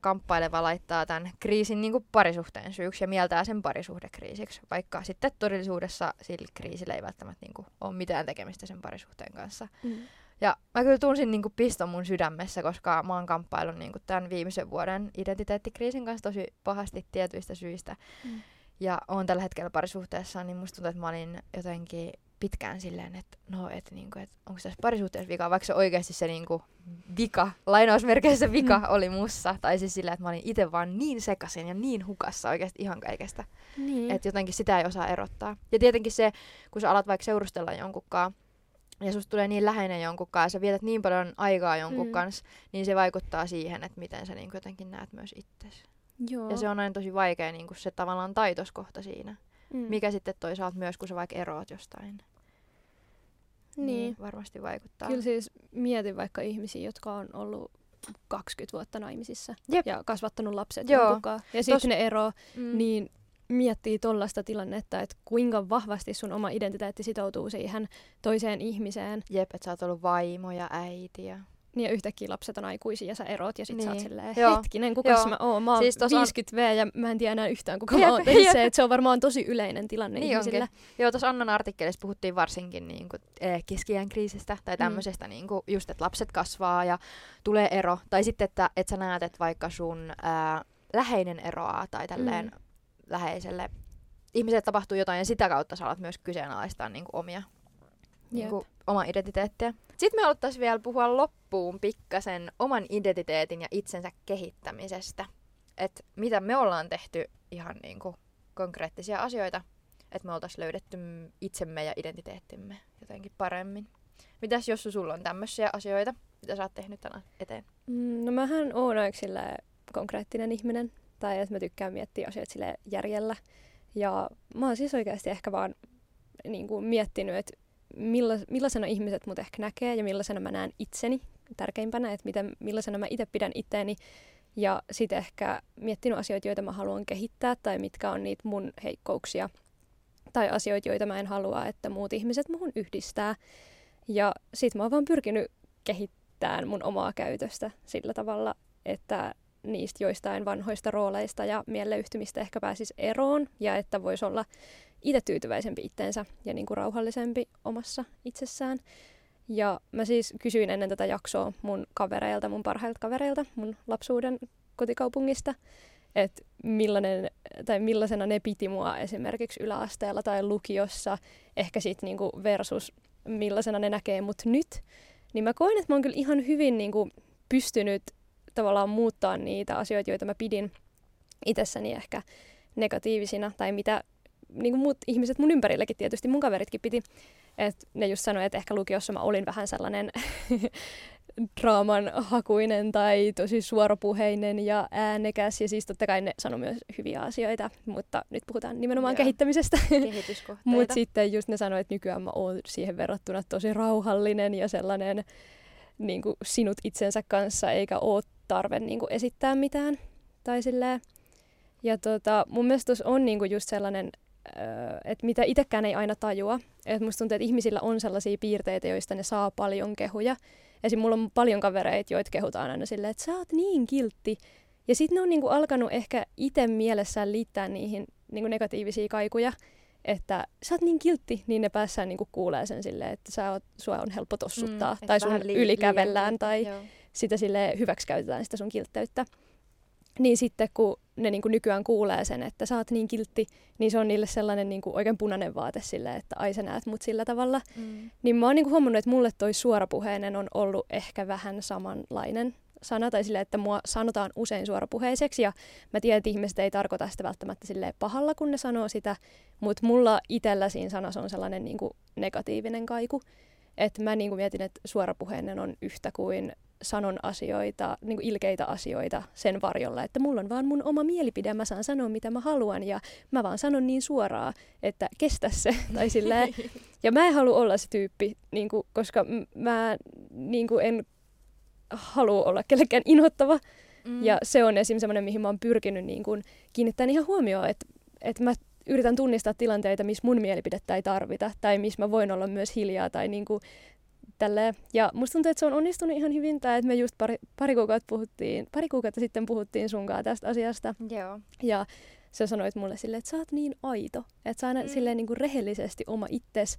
kamppaileva laittaa tämän kriisin niinku parisuhteen syyksi ja mieltää sen parisuhdekriisiksi, vaikka sitten todellisuudessa sillä kriisillä ei välttämättä niinku ole mitään tekemistä sen parisuhteen kanssa. Ja mä kyllä tunsin niinku piston mun sydämessä, koska mä oon kamppaillut niinku tämän viimeisen vuoden identiteettikriisin kanssa tosi pahasti tietyistä syistä. Ja oon tällä hetkellä parisuhteessa, niin musta tuntuu, että mä olin jotenkin pitkään silleen, että no, että niinku, et onko tässä parisuhteessa vika, vaikka se oikeasti se niinku vika, lainausmerkeissä vika oli mussa. Tai siis silleen, että mä olin itse vaan niin sekasin ja niin hukassa oikeasti ihan kaikesta. Että jotenkin sitä ei osaa erottaa. Ja tietenkin se, kun sä alat vaikka seurustella jonkunkaan, ja susta tulee niin läheinen jonkun kanssa, sä vietät niin paljon aikaa jonkun kanssa, niin se vaikuttaa siihen, että miten sä niin jotenkin näet myös itsesi. Joo. Ja se on aina tosi vaikea niin se tavallaan taitoskohta siinä, mikä sitten toisaalta myös, kun sä vaikka eroat jostain. Niin varmasti vaikuttaa. Kyllä siis mietin vaikka ihmisiä, jotka on ollut 20 vuotta naimisissa ja kasvattanut lapset jonkunkaan. Ja sitten ne eroo, niin miettii tollaista tilannetta, että kuinka vahvasti sun oma identiteetti sitoutuu siihen toiseen ihmiseen. Jep, että sä oot ollut vaimo ja äiti. Niin ja yhtäkkiä lapset on aikuisia ja sä erot ja sit niin. Sä oot silleen, hetkinen, kukas mä oon? Mä oon siis 50V ja mä en tiedä enää yhtään kuka mä oon. Se on varmaan tosi yleinen tilanne ihmisillä. Joo, tuossa Annan artikkelissa puhuttiin varsinkin niinku, keski-iän kriisistä tai tämmöisestä, niinku, just että lapset kasvaa ja tulee ero. Tai sitten, että et sä näet, että vaikka sun läheinen eroaa tai tälleen läheiselle ihmiselle tapahtuu jotain ja sitä kautta sä alat myös kyseenalaistaa niin kuin omia, niin kuin oman identiteettiä. Sitten me aloittaisiin vielä puhua loppuun pikkasen oman identiteetin ja itsensä kehittämisestä. Että mitä me ollaan tehty ihan niin kuin konkreettisia asioita, että me oltaisiin löydetty itsemme ja identiteettimme jotenkin paremmin. Mitäs jos sulla on tämmöisiä asioita, mitä sä oot tehnyt tämän eteen? No mähän oon oikeastaan konkreettinen ihminen. Tai että mä tykkään miettiä asioita sille järjellä. Ja mä oon siis oikeasti ehkä vaan niin kuin miettinyt, että millaisena ihmiset mut ehkä näkee ja millaisena mä näen itseni tärkeimpänä, että millaisena mä itse pidän itteeni. Ja sit ehkä miettinyt asioita, joita mä haluan kehittää tai mitkä on niitä mun heikkouksia. Tai asioita, joita mä en halua, että muut ihmiset muhun yhdistää. Ja sit mä oon vaan pyrkinyt kehittämään mun omaa käytöstä sillä tavalla, että niistä joistain vanhoista rooleista ja mieleyhtymistä ehkä pääsisi eroon ja että voisi olla itse tyytyväisempi itteensä ja niin kuin rauhallisempi omassa itsessään. Ja mä siis kysyin ennen tätä jaksoa mun kavereilta, mun parhailta kavereilta, mun lapsuuden kotikaupungista, että millaisena ne piti mua esimerkiksi yläasteella tai lukiossa, ehkä sitten niinku versus millaisena ne näkee mut nyt, niin mä koen, että mä oon kyllä ihan hyvin niin kuin pystynyt tavallaan muuttaa niitä asioita, joita mä pidin itsessäni ehkä negatiivisina, tai mitä niin kuin muut ihmiset mun ympärilläkin tietysti, mun kaveritkin piti, että ne just sanoi, että ehkä lukiossa mä olin vähän sellainen draamanhakuinen tai tosi suorapuheinen ja äänekäs, ja siis totta kai ne sanoi myös hyviä asioita, mutta nyt puhutaan nimenomaan kehittämisestä. Kehityskohteita. Mutta sitten just ne sanoi, että nykyään mä oon siihen verrattuna tosi rauhallinen ja sellainen niin kuin sinut itsensä kanssa, eikä oo tarve niin kuin esittää mitään. Tai silleen. Ja mun mielestä tuossa on niin kuin just sellainen, että mitä itsekään ei aina tajua. Että musta tuntuu, että ihmisillä on sellaisia piirteitä, joista ne saa paljon kehuja. Esim. Mulla on paljon kavereita, joita kehutaan aina silleen, että sä oot niin kiltti. Ja sit ne on niinku alkanut ehkä ite mielessään liittää niihin niinku negatiivisia kaikuja, että sä oot niin kiltti, niin ne päässään niinku kuulee sen silleen, että sua on helppo tossuttaa, tai sun ylikävellään, tai joo. Sitä silleen hyväksikäytetään sitä sun kiltteyttä. Niin sitten kun ne niinku nykyään kuulee sen, että sä oot niin kiltti, niin se on niille sellainen niinku oikein punainen vaate silleen, että ai sä näet mut sillä tavalla. Niin mä oon niinku huomannut, että mulle toi suorapuheinen on ollut ehkä vähän samanlainen sana, tai silleen, että mua sanotaan usein suorapuheiseksi, ja mä tiedän, että ihmiset ei tarkoita sitä välttämättä silleen pahalla, kun ne sanoo sitä, mutta mulla itsellä siinä sanassa on sellainen niinku negatiivinen kaiku, että mä niinku mietin, että suorapuheinen on yhtä kuin sanon asioita, niin kuin ilkeitä asioita sen varjolla, että mulla on vaan mun oma mielipide, mä saan sanoa mitä mä haluan ja mä vaan sanon niin suoraan, että kestä se, tai silleen. Ja mä en halua olla se tyyppi, niin kuin, koska mä niin kuin en halua olla kellekään inhottava. Ja se on esimerkiksi semmoinen, mihin mä oon pyrkinyt niin kuin kiinnittämään ihan huomioon, että mä yritän tunnistaa tilanteita, missä mun mielipidettä ei tarvita, tai missä mä voin olla myös hiljaa, tai niin kuin tälleen. Ja musta tuntuu, että se on onnistunut ihan hyvin, tai että me just pari kuukautta sitten puhuttiin sunkaan tästä asiasta. Joo. Ja sä sanoit mulle silleen, että sä oot niin aito, että sä aina silleen niin kuin rehellisesti oma itses.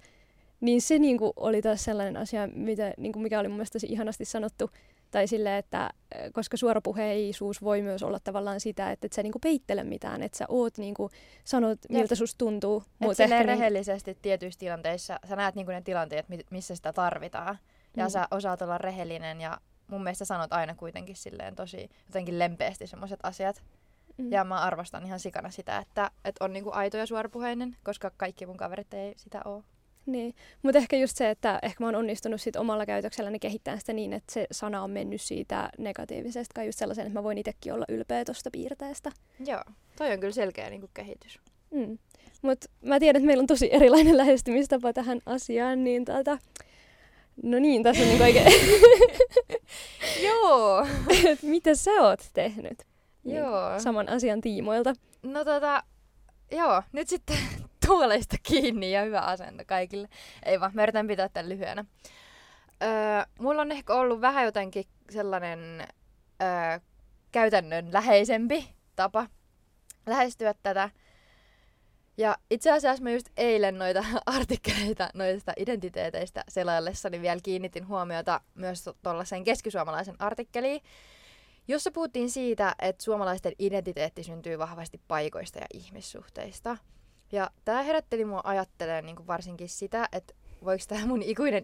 Niin se niin kuin oli taas sellainen asia, mikä oli mun mielestä tosi ihanasti sanottu. Tai silleen, että koska suorapuheisuus voi myös olla tavallaan sitä, että et sä niinku peittele mitään, että sä oot niinku, sanot miltä susta tuntuu. Että silleen rehellisesti tietyissä tilanteissa, sä näet niinku ne tilanteet, missä sitä tarvitaan. Ja sä osaat olla rehellinen ja mun mielestä sanot aina kuitenkin silleen tosi jotenkin lempeästi semmoiset asiat. Ja mä arvostan ihan sikana sitä, että on niinku aito ja suorapuheinen, koska kaikki mun kaverit ei sitä oo. Niin, mutta ehkä just se, että ehkä mä oon onnistunut sit omalla käytökselläni kehittämään sitä niin, että se sana on mennyt siitä negatiivisesta kai just sellaisen, että mä voin itsekin olla ylpeä tosta piirteestä. Joo, toi on kyllä selkeä niinku kehitys. Mutta mä tiedän, että meillä on tosi erilainen lähestymistapa tähän asiaan, niin no niin, tässä on niinku oikein. Joo! Mitä sä oot tehnyt? Joo. Niin, saman asian tiimoilta. No joo, nyt sitten tuoleista kiinni ja hyvä asento kaikille. Ei vaan, mä yritän pitää tämän lyhyenä. Mulla on ehkä ollut vähän jotenkin sellainen käytännön läheisempi tapa lähestyä tätä. Ja itse asiassa mä just eilen noita artikkeleita noista identiteeteistä selaillessani vielä kiinnitin huomiota myös tuollaiseen keskisuomalaisen artikkeliin, jossa puhuttiin siitä, että suomalaisten identiteetti syntyy vahvasti paikoista ja ihmissuhteista. Ja tää herätteli mua ajattelemaan niin kuin varsinkin sitä, että voiko tää mun ikuinen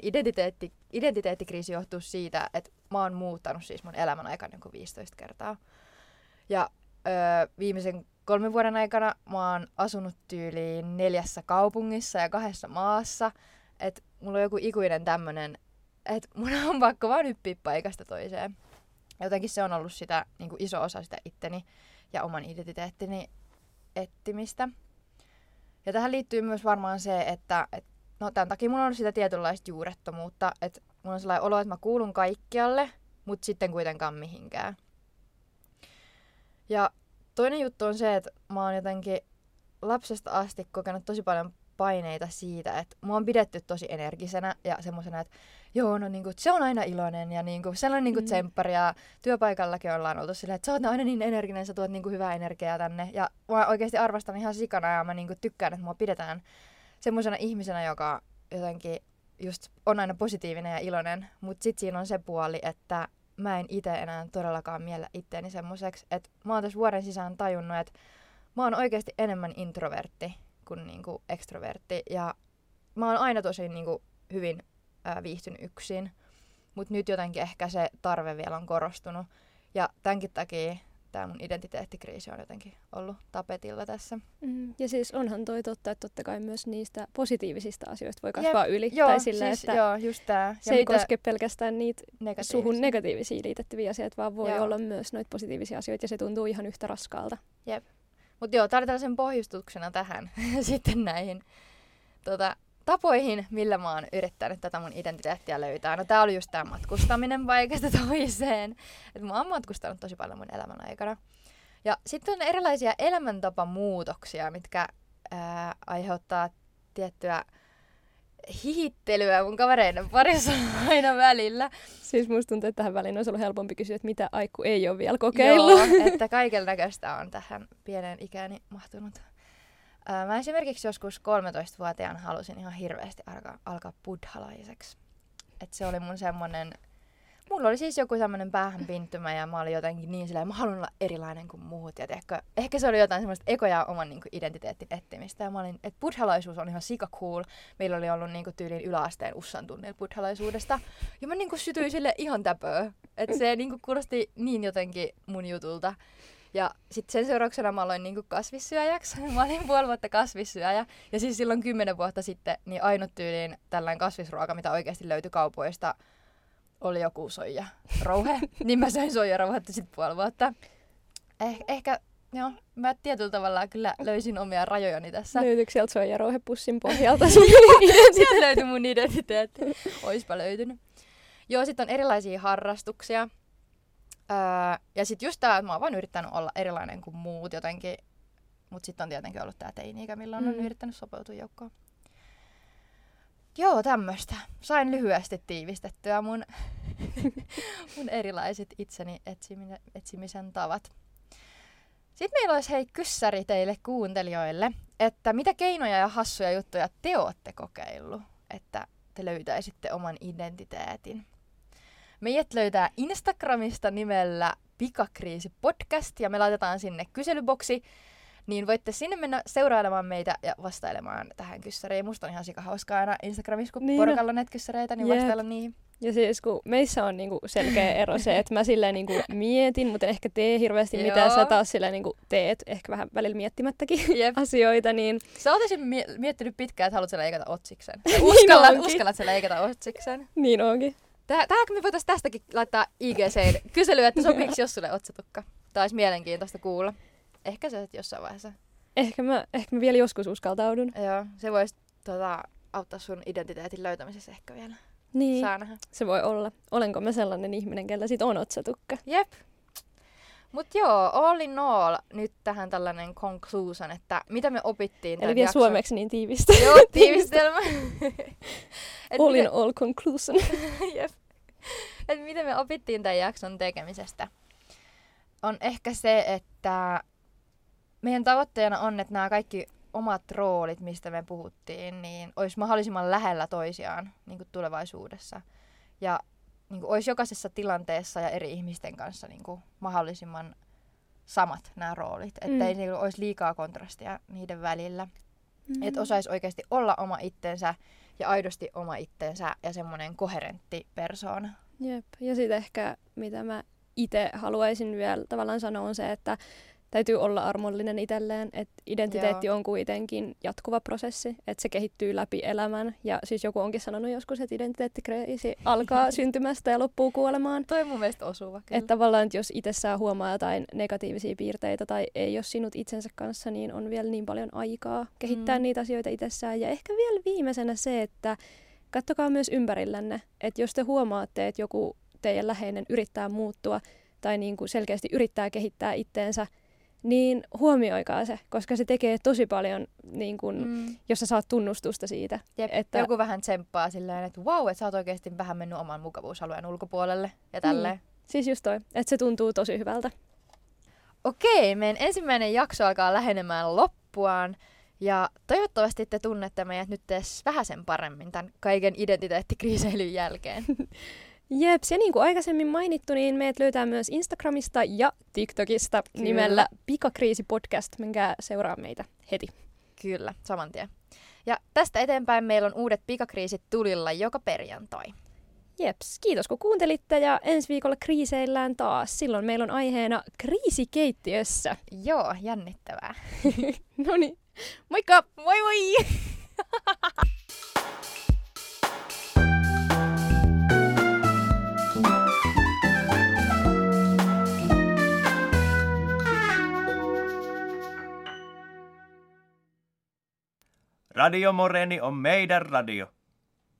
identiteettikriisi johtua siitä, että mä oon muuttanut siis mun elämän aikana joku 15 kertaa. Ja viimeisen 3 vuoden aikana mä oon asunut tyyliin 4 kaupungissa ja 2 maassa. Että mulla on joku ikuinen tämmönen, että mun on pakko vaan hyppiä paikasta toiseen. Jotenkin se on ollut sitä, niin kuin iso osa sitä itteni ja oman identiteettini etsimistä. Ja tähän liittyy myös varmaan se, että no tämän takia mulla on sitä tietynlaista juurettomuutta, että mulla on sellainen olo, että mä kuulun kaikkialle, mutta sitten kuitenkaan mihinkään. Ja toinen juttu on se, että mä oon jotenkin lapsesta asti kokenut tosi paljon paineita siitä, että mua on pidetty tosi energisenä ja semmosena, että joo, no niinku, se on aina iloinen ja niinku, sellainen niinku tsemppari ja työpaikallakin ollaan oltu silleen, että sä oot aina niin energinen, sä tuot niinku hyvää energiaa tänne ja mä oikeesti arvostan ihan sikana ja mä niinku tykkään, että mua pidetään semmosena ihmisenä, joka jotenkin just on aina positiivinen ja iloinen, mut sit siinä on se puoli, että mä en ite enää todellakaan miellä itteeni semmoseksi, että mä oon tässä vuoden sisään tajunnut, että mä oon oikeesti enemmän introvertti kuin niinku ekstrovertti. Ja mä oon aina tosi niinku hyvin viihdyn yksin. Mutta nyt jotenkin ehkä se tarve vielä on korostunut. Ja tämänkin takia tämä mun identiteettikriisi on jotenkin ollut tapetilla tässä. Mm. Ja siis onhan toi totta, että totta kai myös niistä positiivisista asioista voi kasvaa yli. Joo, tai sillä, siis, että joo, just tää. Se ei koske pelkästään niitä suhun negatiivisia liitettäviä asioita, vaan voi olla myös noita positiivisia asioita, ja se tuntuu ihan yhtä raskaalta. Jep. Mutta joo, tarvitaan sen pohjustuksena tähän sitten näihin tapoihin, millä mä oon yrittänyt tätä mun identiteettiä löytää. No tää oli just tää matkustaminen paikasta toiseen. Et mä oon matkustanut tosi paljon mun elämän aikana. Ja sitten on erilaisia elämäntapamuutoksia, mitkä aiheuttaa tiettyä hihittelyä mun kavereiden parissa aina välillä. Siis musta tuntuu, että tähän väliin olisi ollut helpompi kysyä, että mitä Aikku ei ole vielä kokeillut. Joo, että kaiken näköistä on tähän pienen ikääni mahtunut. Mä esimerkiksi joskus 13-vuotiaan halusin ihan hirveästi alkaa buddhalaiseksi. Et se oli mun semmonen... Mulla oli siis joku semmonen päähänpinttymä ja mä olin jotenkin niin silleen, mä haluan olla erilainen kuin muut. Ja ehkä se oli jotain semmoista ekoja oman niin kuin identiteetin etsimistä. Ja mä olin, että buddhalaisuus on ihan sika cool. Meillä oli ollut niin kuin tyylin yläasteen ussan tunnilla buddhalaisuudesta. Ja mä niin kuin sytyin sille ihan täpöön. Että se niin kuin kuulosti niin jotenkin mun jutulta. Ja sitten sen seurauksena mä aloin niinku kasvissyöjäksi. Mä olin puoli vuotta kasvissyöjä. Ja siis silloin 10 vuotta sitten niin ainut tyyliin tällainen kasvisruoka, mitä oikeasti löytyi kaupoista, oli joku soijarouhe. Niin mä sain soijarouhetta sitten puoli vuotta. Ehkä joo, mä tietyllä tavalla kyllä löysin omia rajojani tässä. Löytyykö sieltä soijarouhepussin pohjalta? Sieltä löytyi mun identiteetti. Oispa löytynyt. Joo, sitten on erilaisia harrastuksia. Ja sitten just tää, että mä oon vaan yrittänyt olla erilainen kuin muut jotenkin, mut sitten on tietenkin ollut tää teini-ikä, milloin on yrittänyt sopeutua joukkoon. Joo, tämmöstä. Sain lyhyesti tiivistettyä mun erilaiset itseni etsimisen tavat. Sitten meillä olisi hei kyssäri teille kuuntelijoille, että mitä keinoja ja hassuja juttuja te ootte kokeillut, että te löytäisitte oman identiteetin. Meidät löytää Instagramista nimellä Pikakriisi-podcast ja me laitetaan sinne kyselyboksi, niin voitte sinne mennä seurailemaan meitä ja vastailemaan tähän kyssäriin. Musta on ihan sika hauskaa aina Instagramissa, kun porukalla on näitä kyssäreitä, niin vastailla niihin. Ja siis kun meissä on niinku selkeä ero se, että mä silleen niinku mietin, mutta en ehkä tee hirveästi mitään, sä taas silleen niinku teet, ehkä vähän välillä miettimättäkin asioita. Niin... Sä oot miettinyt pitkään, että haluat sä leikata otsiksen. Uskallat sä leikata otsiksen. Niin onkin. Tähänkö me voitaisiin tästäkin laittaa IGC-kyselyä, että sopiiksi jos sulle otsatukka? Tämä olisi mielenkiintoista kuulla. Ehkä sä et jossain vaiheessa. Ehkä mä vielä joskus uskaltaudun. Joo, se voisi auttaa sun identiteetin löytämisessä ehkä vielä. Niin, saa nähdä. Se voi olla. Olenko mä sellainen ihminen, kellä sit on otsatukka? Jep. Mut joo, all in all, nyt tähän tällainen conclusion, että mitä me opittiin. Eli vielä suomeksi niin tiivistelmä. Joo, tiivistelmä. All in all conclusion. Jep. Että mitä me opittiin tämän jakson tekemisestä, on ehkä se, että meidän tavoitteena on, että nämä kaikki omat roolit, mistä me puhuttiin, niin olisi mahdollisimman lähellä toisiaan niin kuin tulevaisuudessa. Ja niin kuin olisi jokaisessa tilanteessa ja eri ihmisten kanssa niin kuin mahdollisimman samat nämä roolit. Että ei niin kuin olisi liikaa kontrastia niiden välillä. Että osaisi oikeasti olla oma itsensä ja aidosti oma itsensä ja semmoinen koherentti persoona. Jep. Ja sitten ehkä mitä mä itse haluaisin vielä tavallaan sanoa on se, että täytyy olla armollinen itselleen, että identiteetti on kuitenkin jatkuva prosessi, että se kehittyy läpi elämän. Ja siis joku onkin sanonut joskus, että identiteettikriisi alkaa syntymästä ja loppuu kuolemaan. Toi on mun mielestä osuva. Että tavallaan, että jos itse saa huomaa jotain negatiivisia piirteitä tai ei ole sinut itsensä kanssa, niin on vielä niin paljon aikaa kehittää niitä asioita itsessään. Ja ehkä vielä viimeisenä se, että katsokaa myös ympärillänne, että jos te huomaatte, että joku teidän läheinen yrittää muuttua tai niin kuin selkeästi yrittää kehittää itteensä, niin huomioikaa se, koska se tekee tosi paljon, niin kun, jos sä saat tunnustusta siitä. Jep, että joku vähän tsemppaa silleen, että vau, että sä oot oikeasti vähän mennyt oman mukavuusalueen ulkopuolelle ja tälleen. Siis just toi, että se tuntuu tosi hyvältä. Okei, meidän ensimmäinen jakso alkaa lähenemään loppuaan. Ja toivottavasti te tunnette meidät nyt edes vähäsen paremmin tämän kaiken identiteettikriiseilyn jälkeen. Jep, se niin kuin aikaisemmin mainittu, niin meidät löytää myös Instagramista ja TikTokista nimellä Pikakriisi-podcast. Menkää seuraa meitä heti. Kyllä, saman tien. Ja tästä eteenpäin meillä on uudet pikakriisit tulilla joka perjantai. Jeps, kiitos kun kuuntelitte ja ensi viikolla kriiseillään taas. Silloin meillä on aiheena kriisikeittiössä. Joo, jännittävää. Noniin, moikka! Moi moi! Radio Moreeni on meidän radio.